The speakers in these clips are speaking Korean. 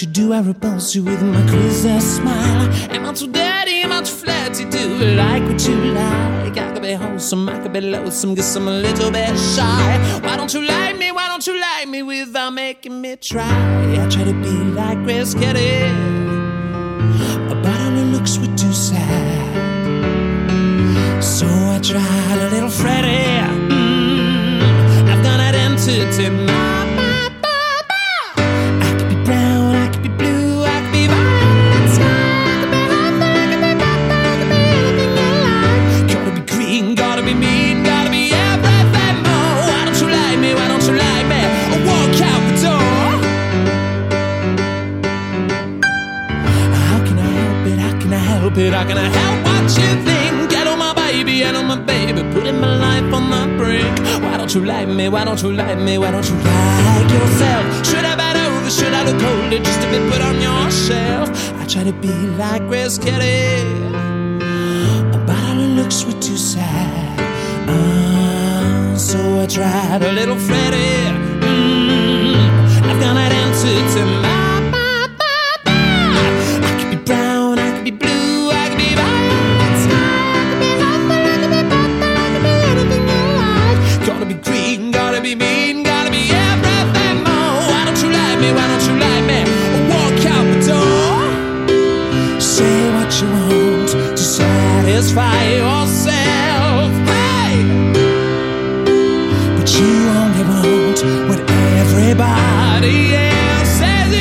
you do? I repulse you with my crazy smile. Am I too dirty? Am I too flirty? Do you like what you like? I could be wholesome, I could be loathsome, guess I'm a little bit shy. Why don't you like me? Why don't you like me without making me try? I try to be like Grace Kelly, but all her looks were too sad. So I tried a little Freddy. I've got identity now. How can I help what you think? Get on my baby, putting my life on the brink. Why don't you like me? Why don't you like me? Why don't you like yourself? Should I bat over? Should I look older just to be put on your shelf? I try to be like Grace Kelly, but all her looks were too sad. So I tried a little Freddy. I've got an answer to my. Satisfy yourself, hey! But you only want what everybody else says.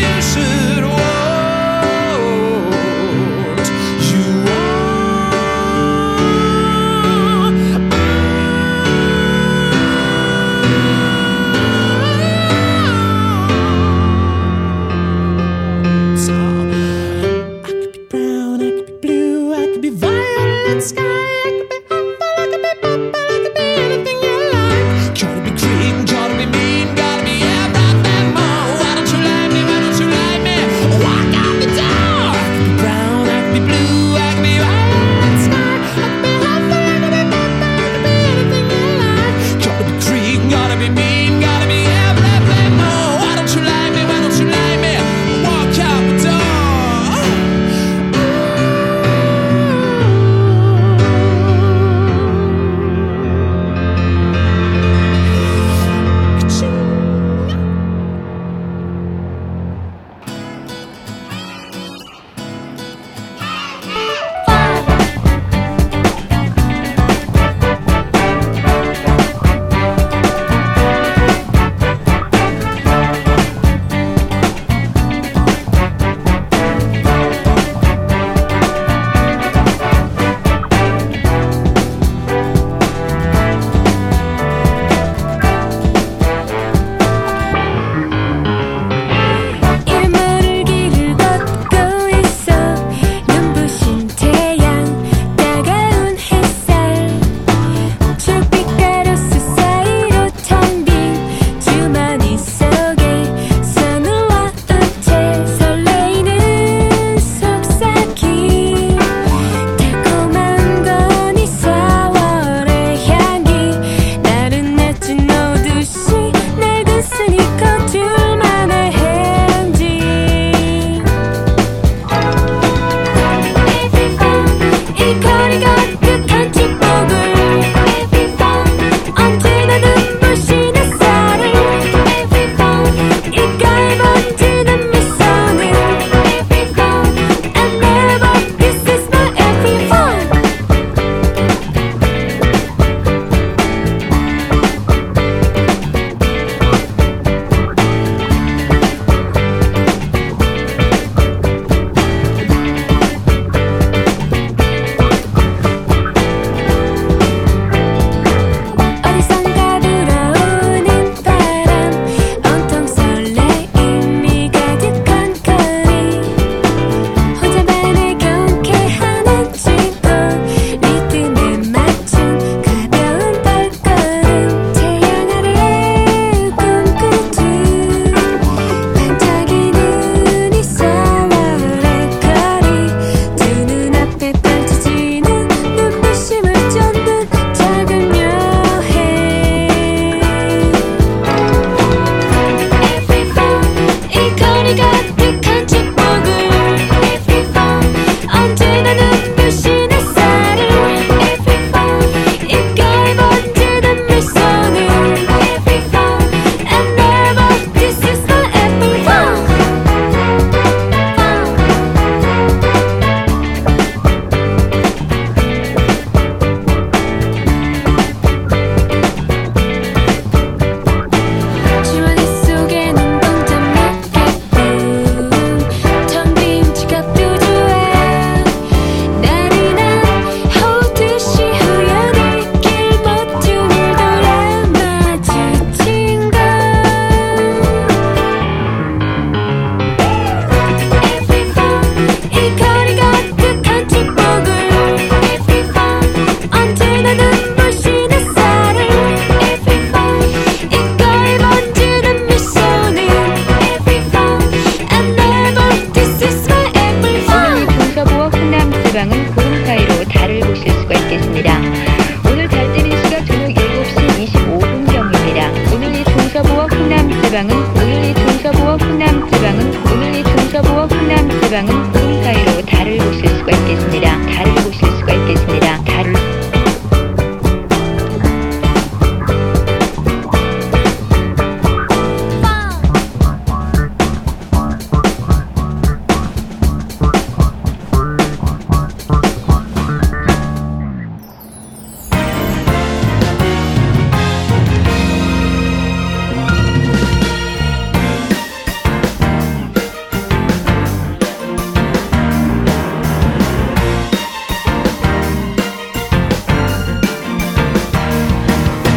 지방은 512 중서부업 호남 지방은 512 중서부업 호남 지방은 구름 사이로 달을 보실 수가 있겠습니다. 달을 보실 수가 있겠습니다. 달을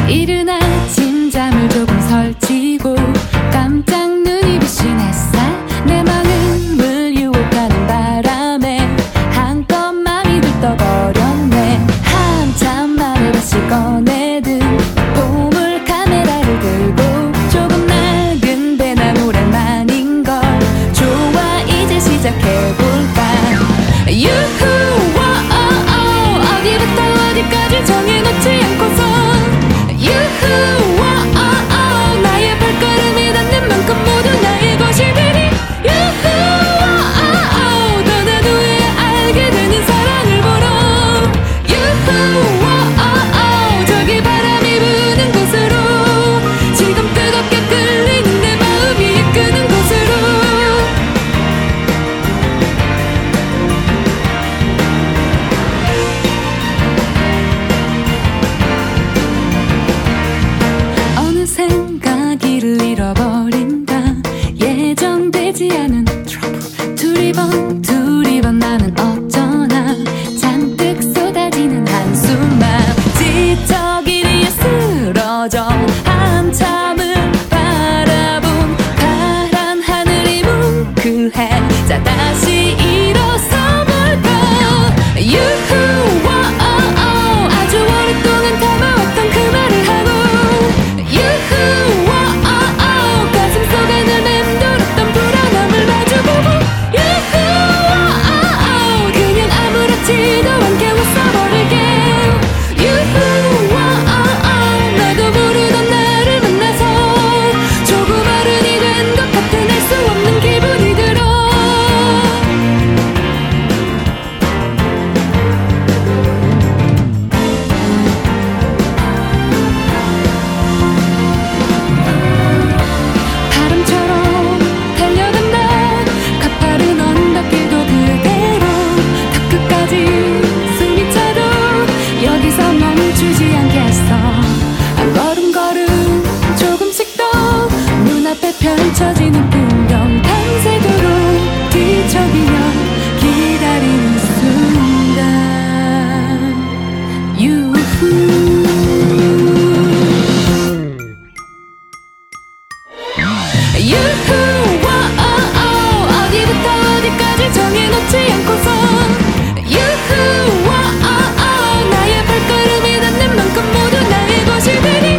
이른 아침 잠을 조금 설치고 깜짝 눈이 비친 햇살 내 마음을 유혹하는 바람에 한껏 맘이 들떠버렸네. 한참 만에 다시 꺼내든 보물 카메라를 들고 조금 낡은 배낭 오랜만인걸 좋아 이제 시작해볼까. 유후 워어어 어디부터 어디까지 정해놓지 않고서 생각을 잃어버린다. 예정되지 않은 트러블 두리번 나는 어쩌나 잔뜩 쏟아지는 한숨만 지쳐 길이에 쓰러져 한참을 바라본 파란 하늘이 뭉클해. 자 다시 일어서볼까. 유후 펼쳐지는 풍경 밤새도록 뒤척이며 기다리는 순간 유후 워어어 어디부터 어디까지 정해놓지 않고서 유후 워어어 나의 발걸음이 닿는 만큼 모두 나의 것이 되니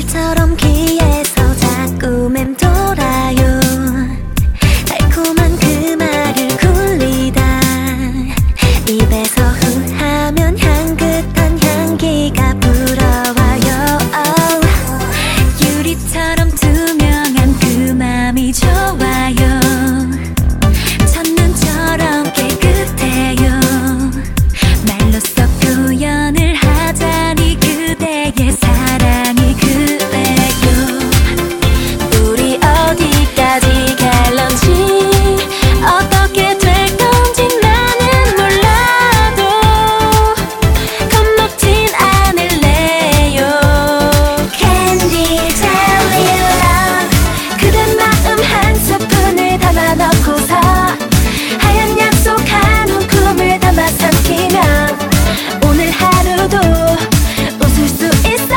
물처럼 귀에서 자꾸 맴돌아요. 달콤한 그 말을 굴리다 입에서 후하면 향긋한 향기가 불어와요. Oh, 유리처럼 투명한 그 맘이 좋아요. 첫눈처럼 깨끗해요. 말로써 표현을 하자니 그대의 사랑이 그래요. 우리 어디까지 갈런지 어떻게 될 건지 나는 몰라도 겁먹진 않을래요. Candy tell me love, 그대 마음 한 스푼을 담아 넣고서 하얀 약속 한 움큼을 담아 삼키면 오늘 하루도 웃을 수 있어.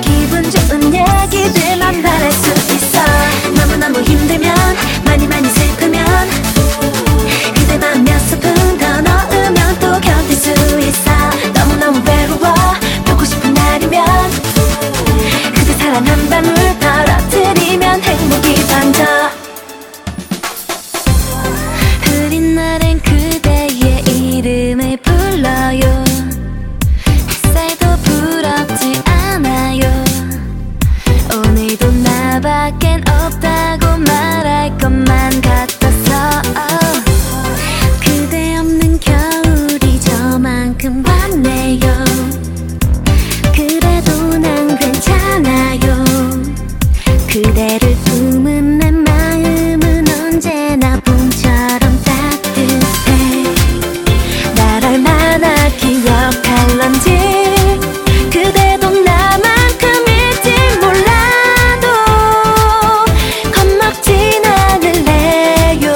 기분 좋은 얘기들만 말할 수 있어. 너무너무 힘들면 많이 슬프면 그대만 몇 스푼 더 넣으면 또 견딜 수 있어. 너무너무 외로워 보고 싶은 날이면 그대 사랑 한 방울 떨어뜨리면 행복이 반져. 흐린 날엔 그대의 이름을 불러요. 햇살도 부럽지 않아요. 오늘도 나밖엔 없다고 말할 것만 같아서 그대 없는 겨울이 저만큼 왔네요. 그래도 난 괜찮아요. 그대를 품은 내 마음은 언제나 봄처럼 따뜻해. 날 얼마나 기억할런지 그대도 나만큼 일지 몰라도 겁먹진 않을래요.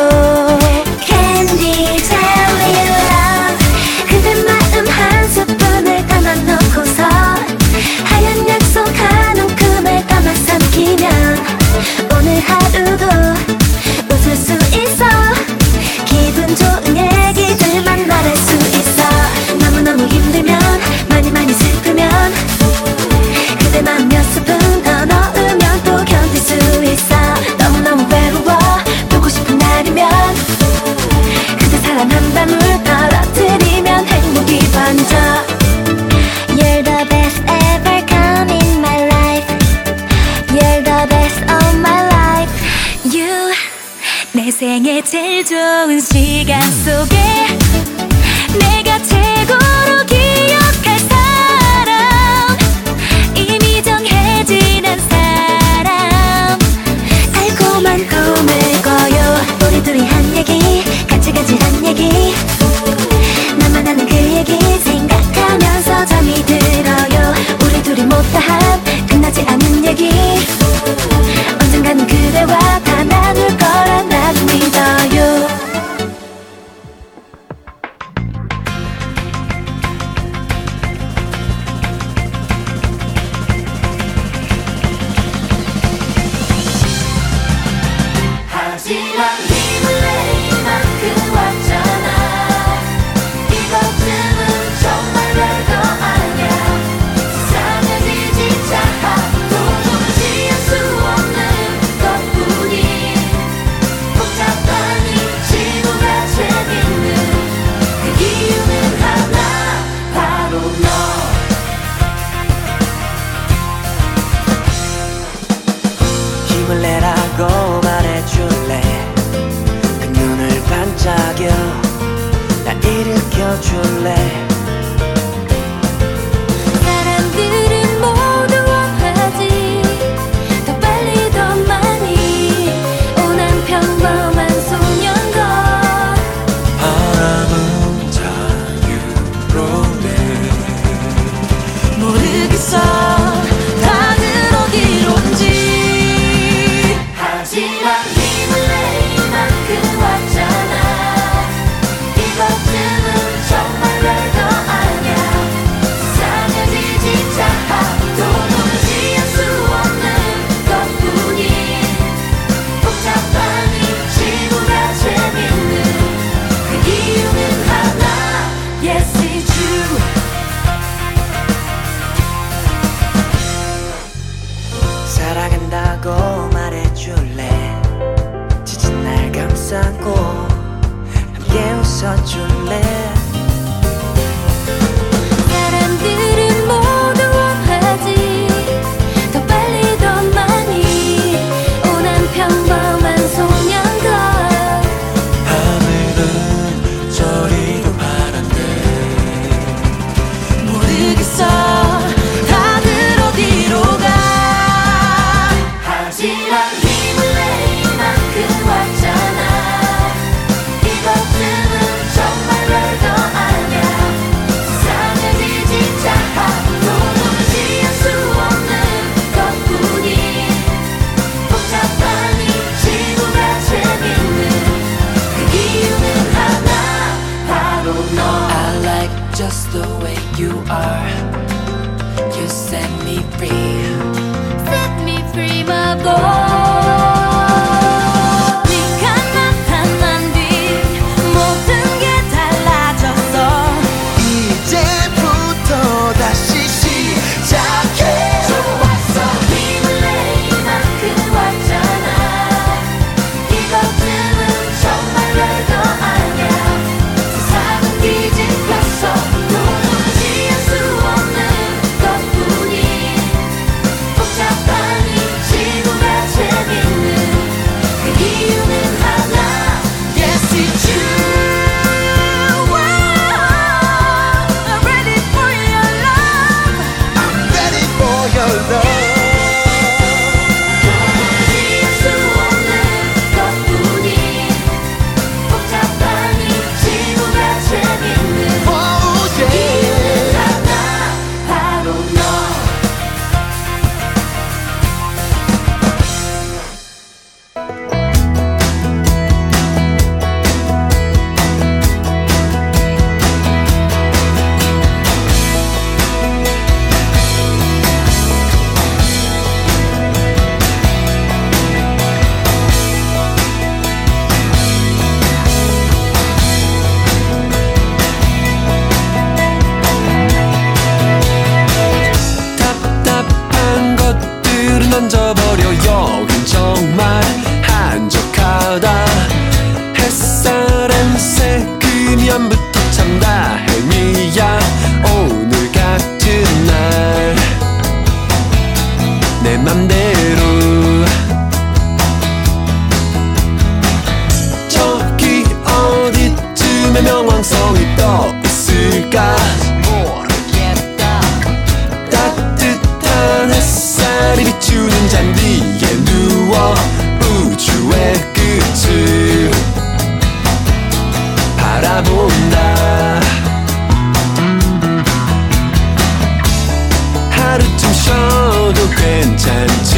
Candy tell me love, 그대 마음 한 스푼을 담아 넣고서 하얀 약속 한 움큼을 담아 삼키면 오늘 하루도 웃을 수 있어. 기분 좋은 얘기들만 말할 수 있어. 너무너무 힘들면 많이 슬프면 그대만 몇 스푼 더 넣으면 또 견딜 수 있어. 너무너무 외로워 보고 싶은 날이면 그대 사랑 한 방울 떨어뜨리면 행복이 번져. You're the best ever come in my life. You're the best of my life. You 내 생에 제일 좋은 시간 속에 내가 최고로 기억할 사람 이미 정해진 한 사람. 달콤한 꿈을 꿔요. 우리 둘이 한 얘기 간질간질 한 얘기 나만 아는 그 얘기 생각하면서 잠이 들어요. 우리 둘이 못다한 끝나지 않은 얘기 언젠가는 그대와 다 나눌 거라 난 믿어요. 하지만 미래의 이만큼 왔잖아. 이것쯤은 정말 별거 아니야. 세상을 뒤지자 하도 보지 않을 수 없는 것뿐이 복잡한 이 지구가 재밌는 그 이유는 하나 바로 너. 힘을 내라고 말해줄래. 그 눈을 반짝여 날 일으켜줄래. 사람들은 모두 원하지 더 빨리 더 많이 오난 평범한 소년과 바람은 자유로네. 모르겠어 다들 어디론지. 하지만 미래의 이만큼 왔잖아. 이것쯤은 정말 별거 있다고 말해줄래. 지친 날 감싸고 함께 웃어줄래. 사람들은 모두 원하지 더 빨리 더 많이 오랜 평범한 소년걸. 하늘은 저리로 바란대. 모르겠어 just the way you are. You set me free. Set me free, my boy. 네가 나타난 뒤 모든 게 달라졌어. 이제부터 다시 시작해. 좋았어. 리블레이만큼 왔잖아. 이것들은 정말 별거 아니야. 세상은 뒤집혔어. 하루쯤 쉬어도 괜찮지.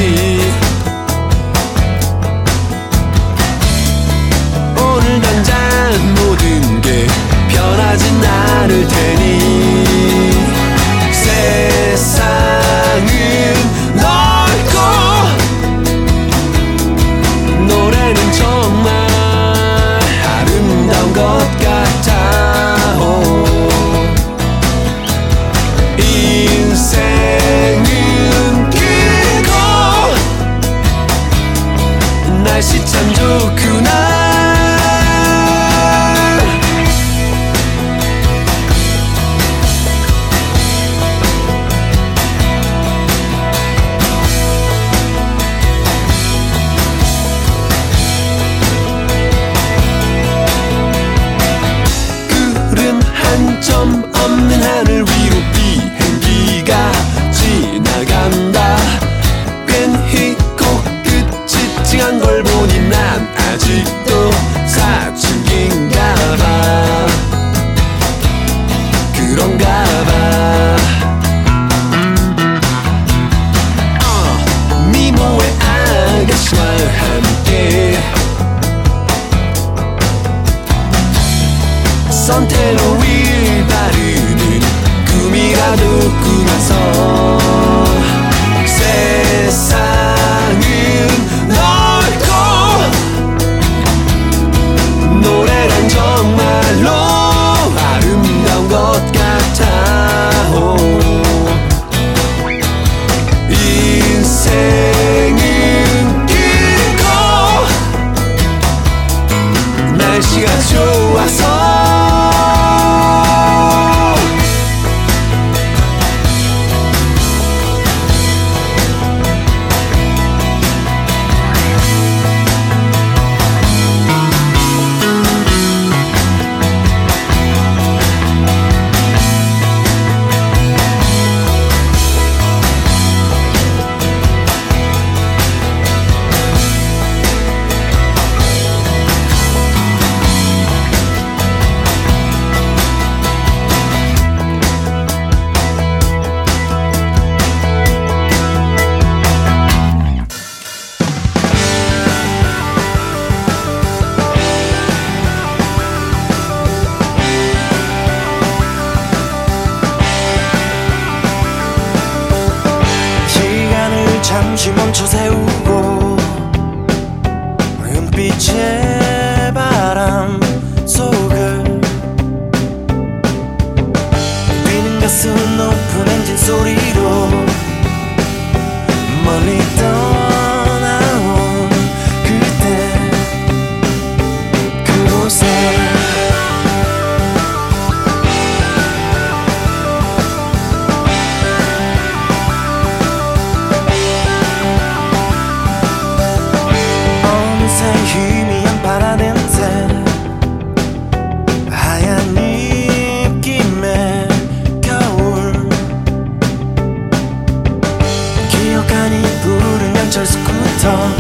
멀리 떠나온 그때 그곳에 어느새 희미한 바다 냄새 하얀 저 스쿠터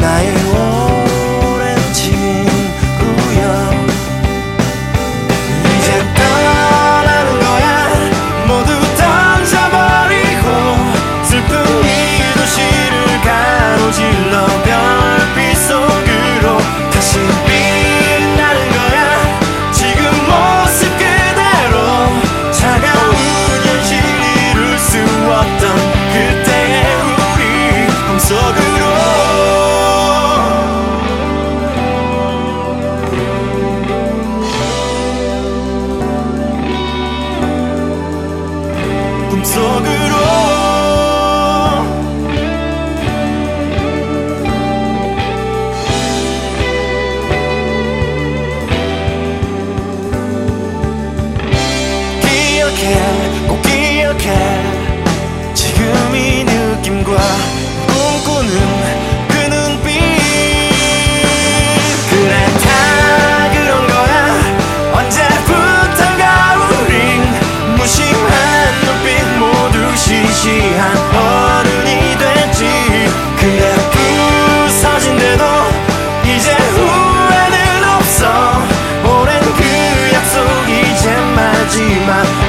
나의 오랜 친구여 이제 떠나는 거야 모두 던져버리고 슬픈 이 도시를 가로질러 별빛 속으로 다시 빛나는 거야 지금 모습 그대로 차가운 현실 이룰 수 없던 꿈속으로 기억해 꼭 기억해 지금 이 느낌과 꿈꾸는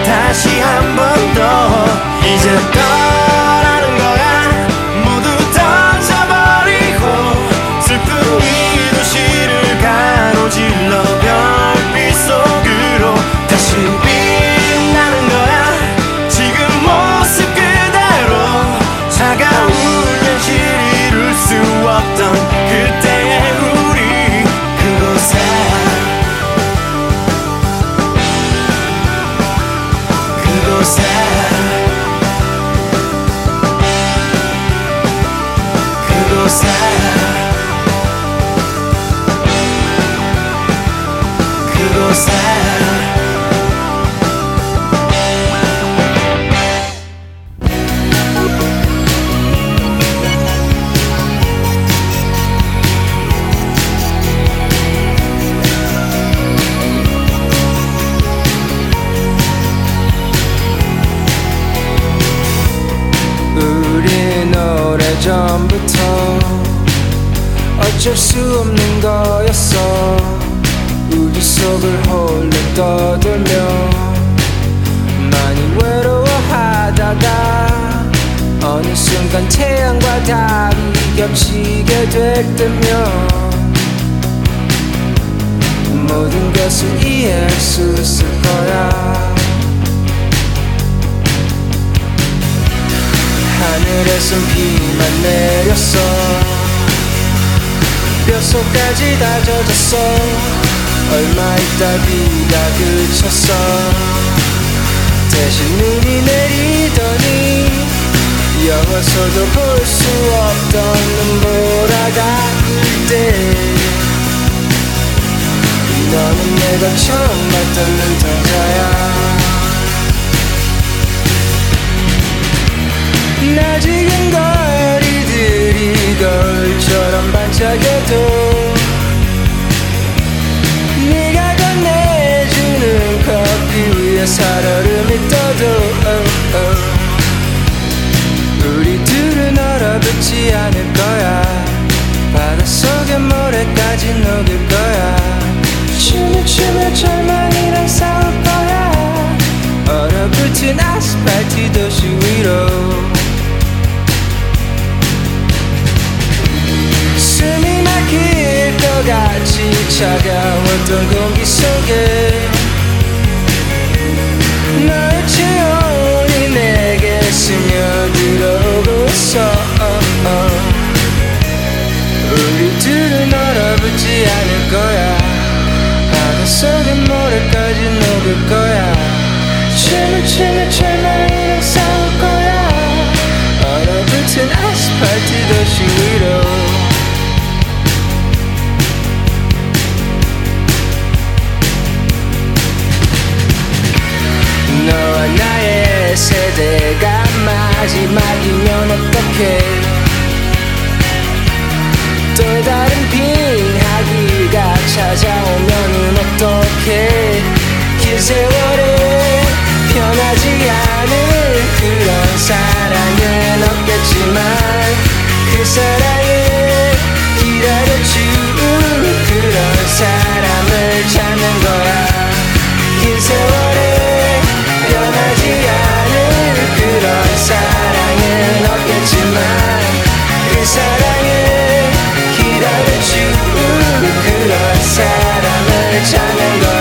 다시 한 번 더 이제 떠나는 거야 모두 던져버리고 슬픈 이 도시를 가로질러 별빛 속으로 다시 빛나는 거야 지금 모습 그대로 차가운 현실 이룰 수 없던 그때의 우리 그곳에 어쩔 수 없는 거였어 우리 속을 홀로 떠들며 많이 외로워하다가 어느 순간 태양과 달이 겹치게 됐다며 모든 것을 이해할 수 있을 거야 하늘에선 비만 내렸어 뼛속까지 다 젖었어 얼마 있다 비가 그쳤어 대신 눈이 내리더니 영화에서도 볼 수 없던 눈보라가 그때 너는 내가 처음 봤던 눈동자야 나 지금 거리들이 거울처럼 반짝여도 네가 건네주는 커피 위에 살얼음이 떠도 우리 둘은 얼어붙지 않을 거야 바닷속의 모래까지 녹을 거야 춤을 추며 절망이랑 싸울 거야 얼어붙은 아스팔트 도시 위로 숨이 막힐 것 같이 차가웠던 공기 속에 너의 체온이 내게 스며들어오고 있어 우리 둘은 얼어붙지 않을 거야 바다 속의 모래까지 녹을 거야 춤을 추며 절망이랑 싸울 거야 마지막이면 어떡해. 또 다른 빈 하루가 찾아오면은 어떡해. 긴 세월에 변하지 않을 그런 사랑은 없겠지만 그 사랑을 기다려주는 그런 사람을 찾는 거야. 긴 세월에 변하지 않을 그런 사랑은 없겠지만 그 사랑을 기다려주는 그런 사람을 찾는 거야.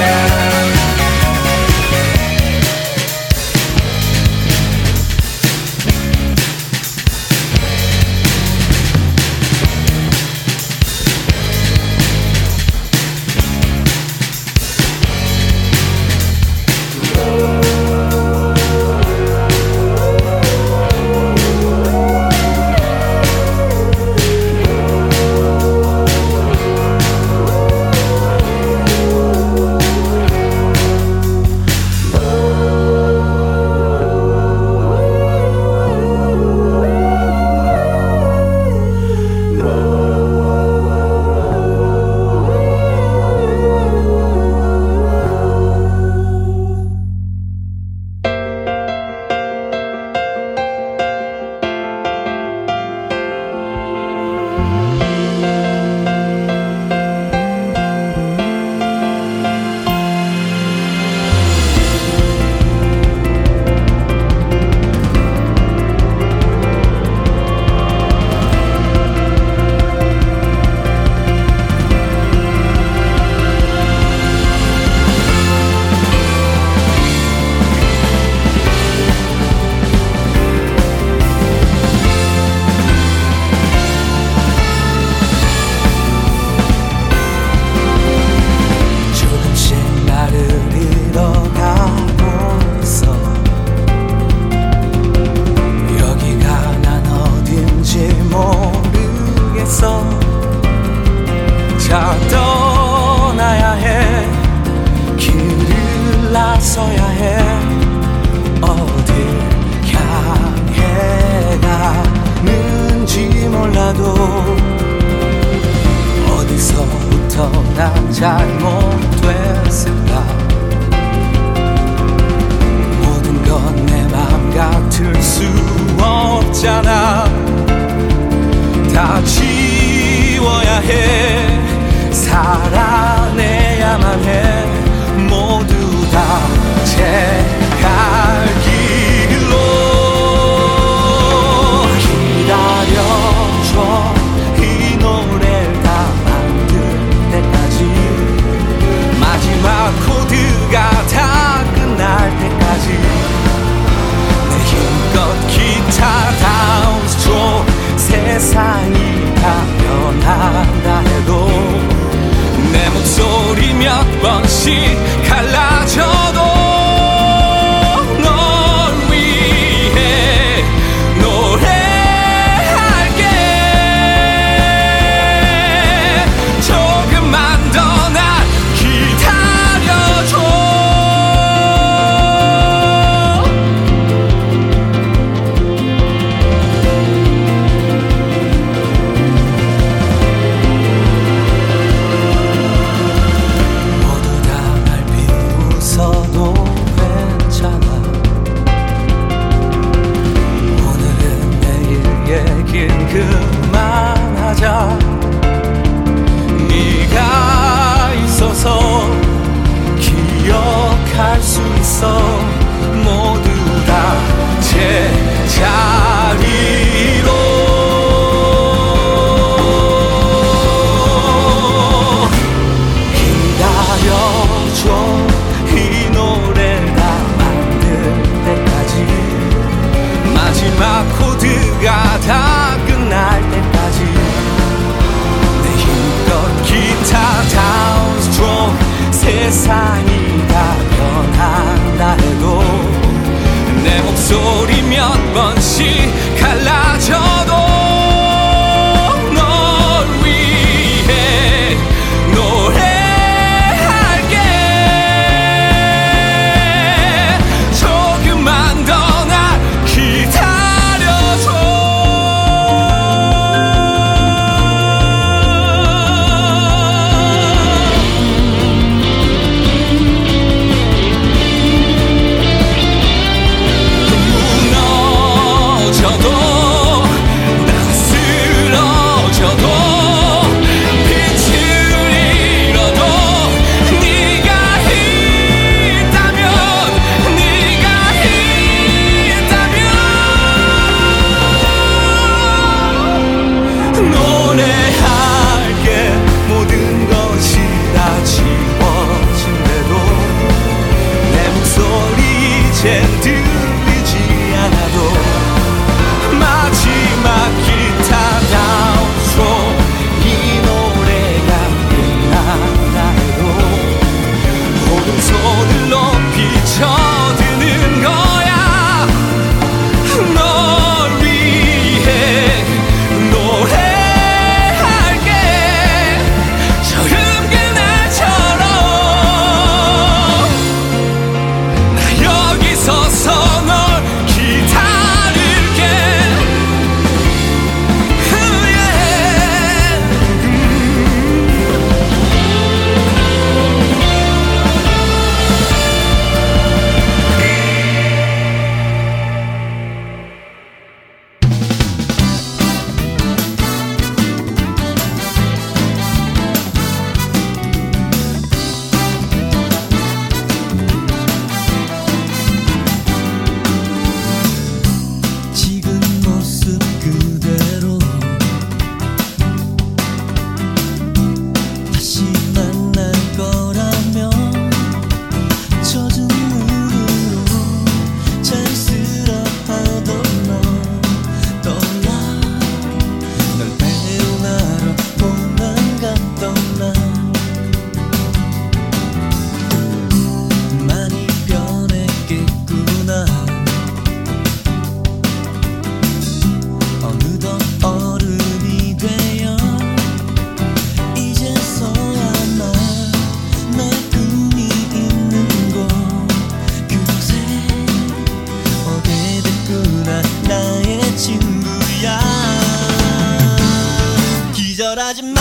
하지만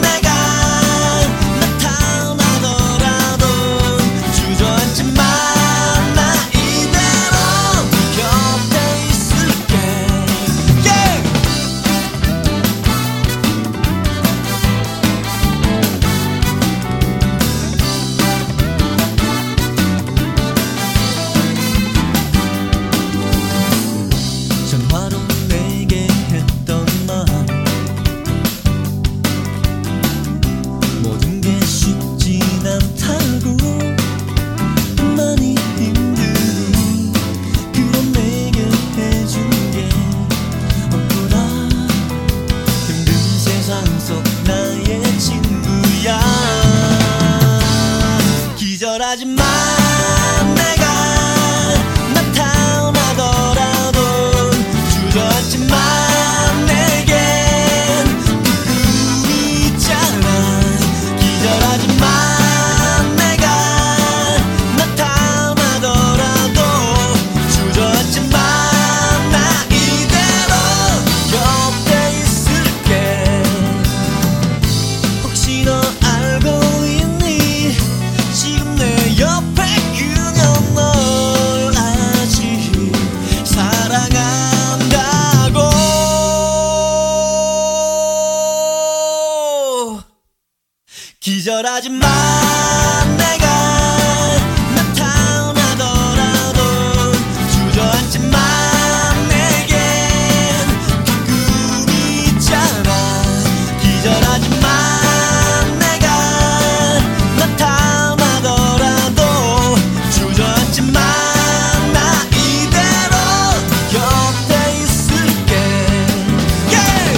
내가 나타나더라도 주저앉지마. 나 이대로 곁에 있을게. yeah. 전화로 내게 했던 말 기절하지마. 내가 나타나더라도 주저앉지마. 내겐 그 있잖아. 기절하지마. 내가 나타나더라도 주저앉지마. 나 이대로 옆에 있을게. 혹시 너 알고 기절하지마. 내가 나타나더라도 주저앉지마. 내겐 그 꿈이 있잖아. 기절하지마. 내가 나타나더라도 주저앉지마. 나 이대로 곁에 있을게. yeah!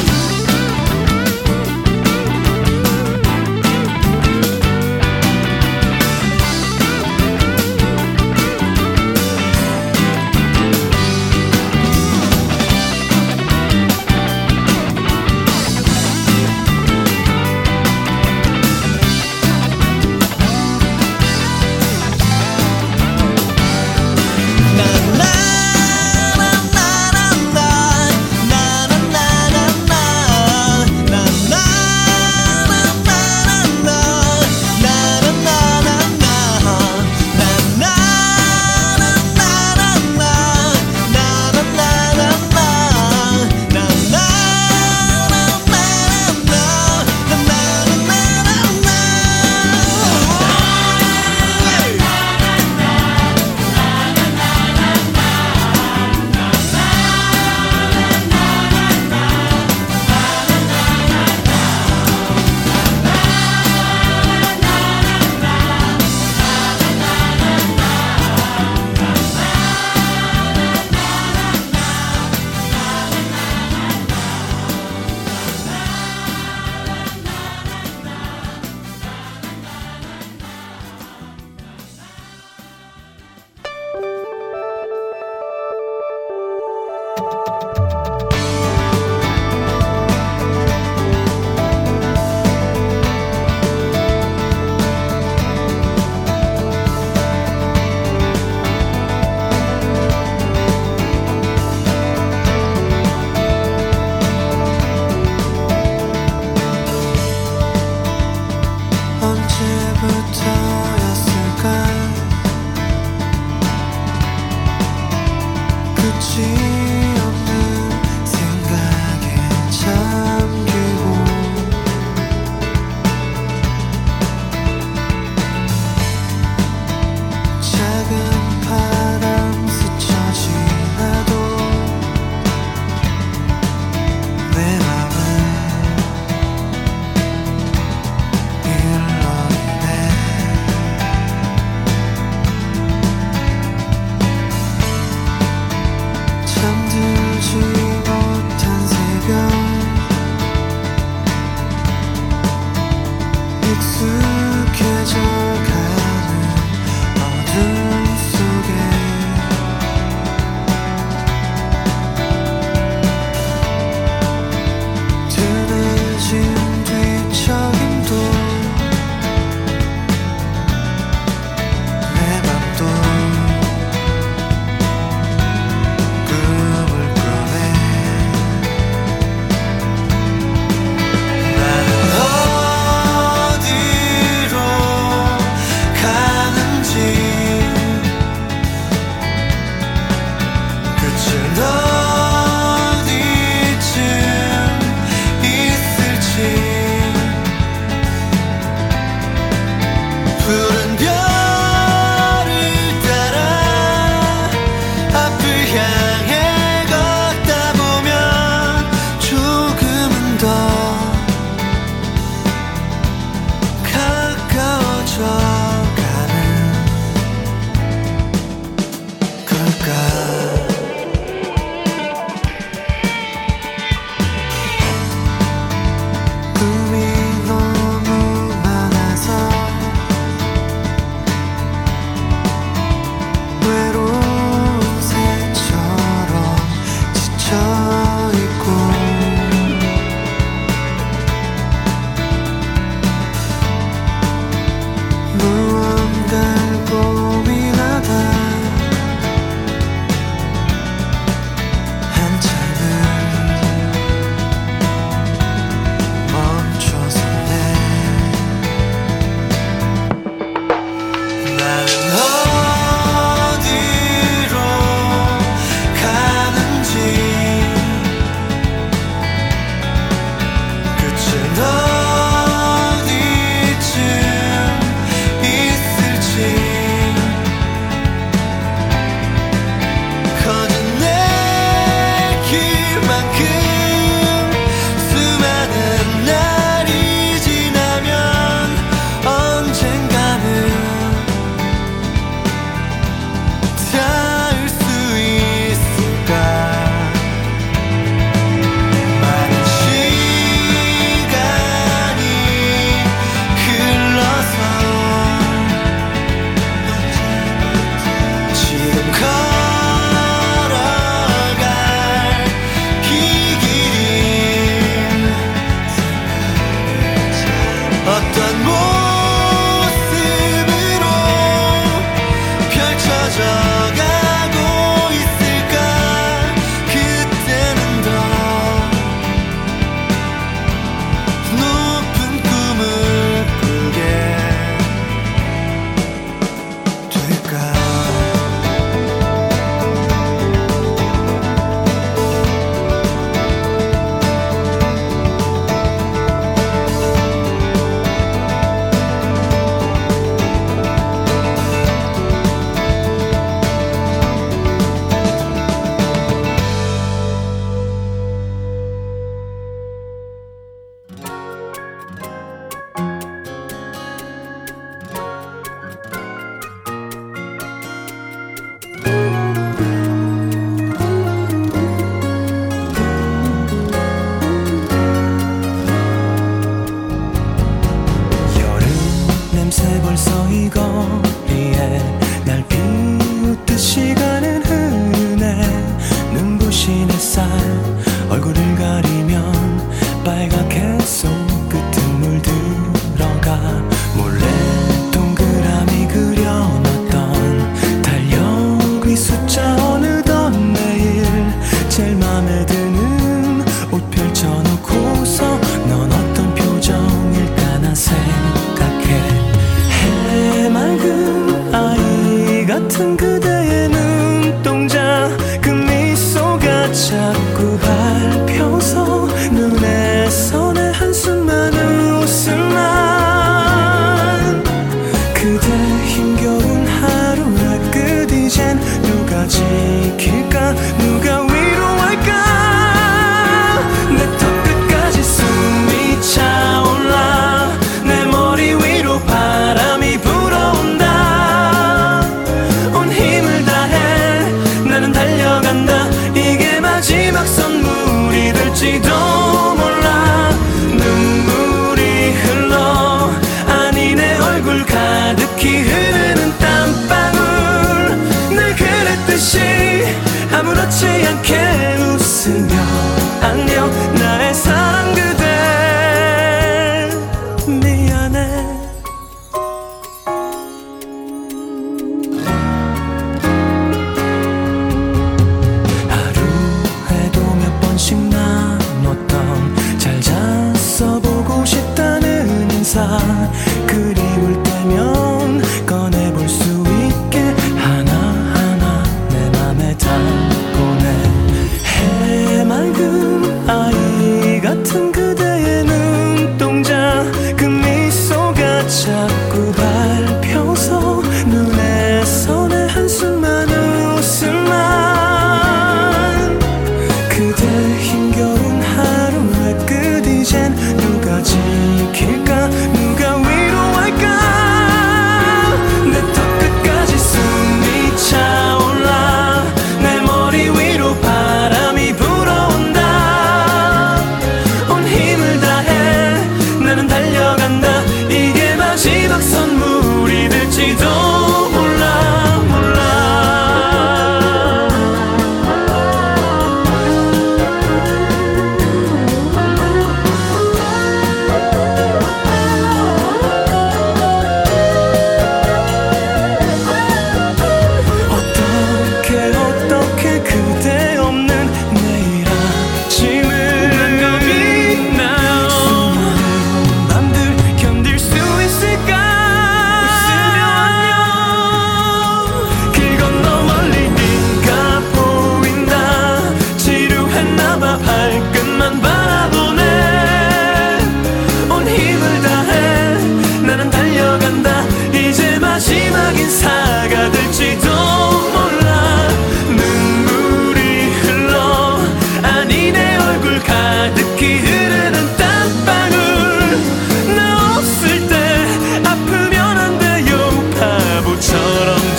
갇혀있고 무언가를 고민하다 한참을 멈춰섰네. 나는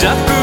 잡고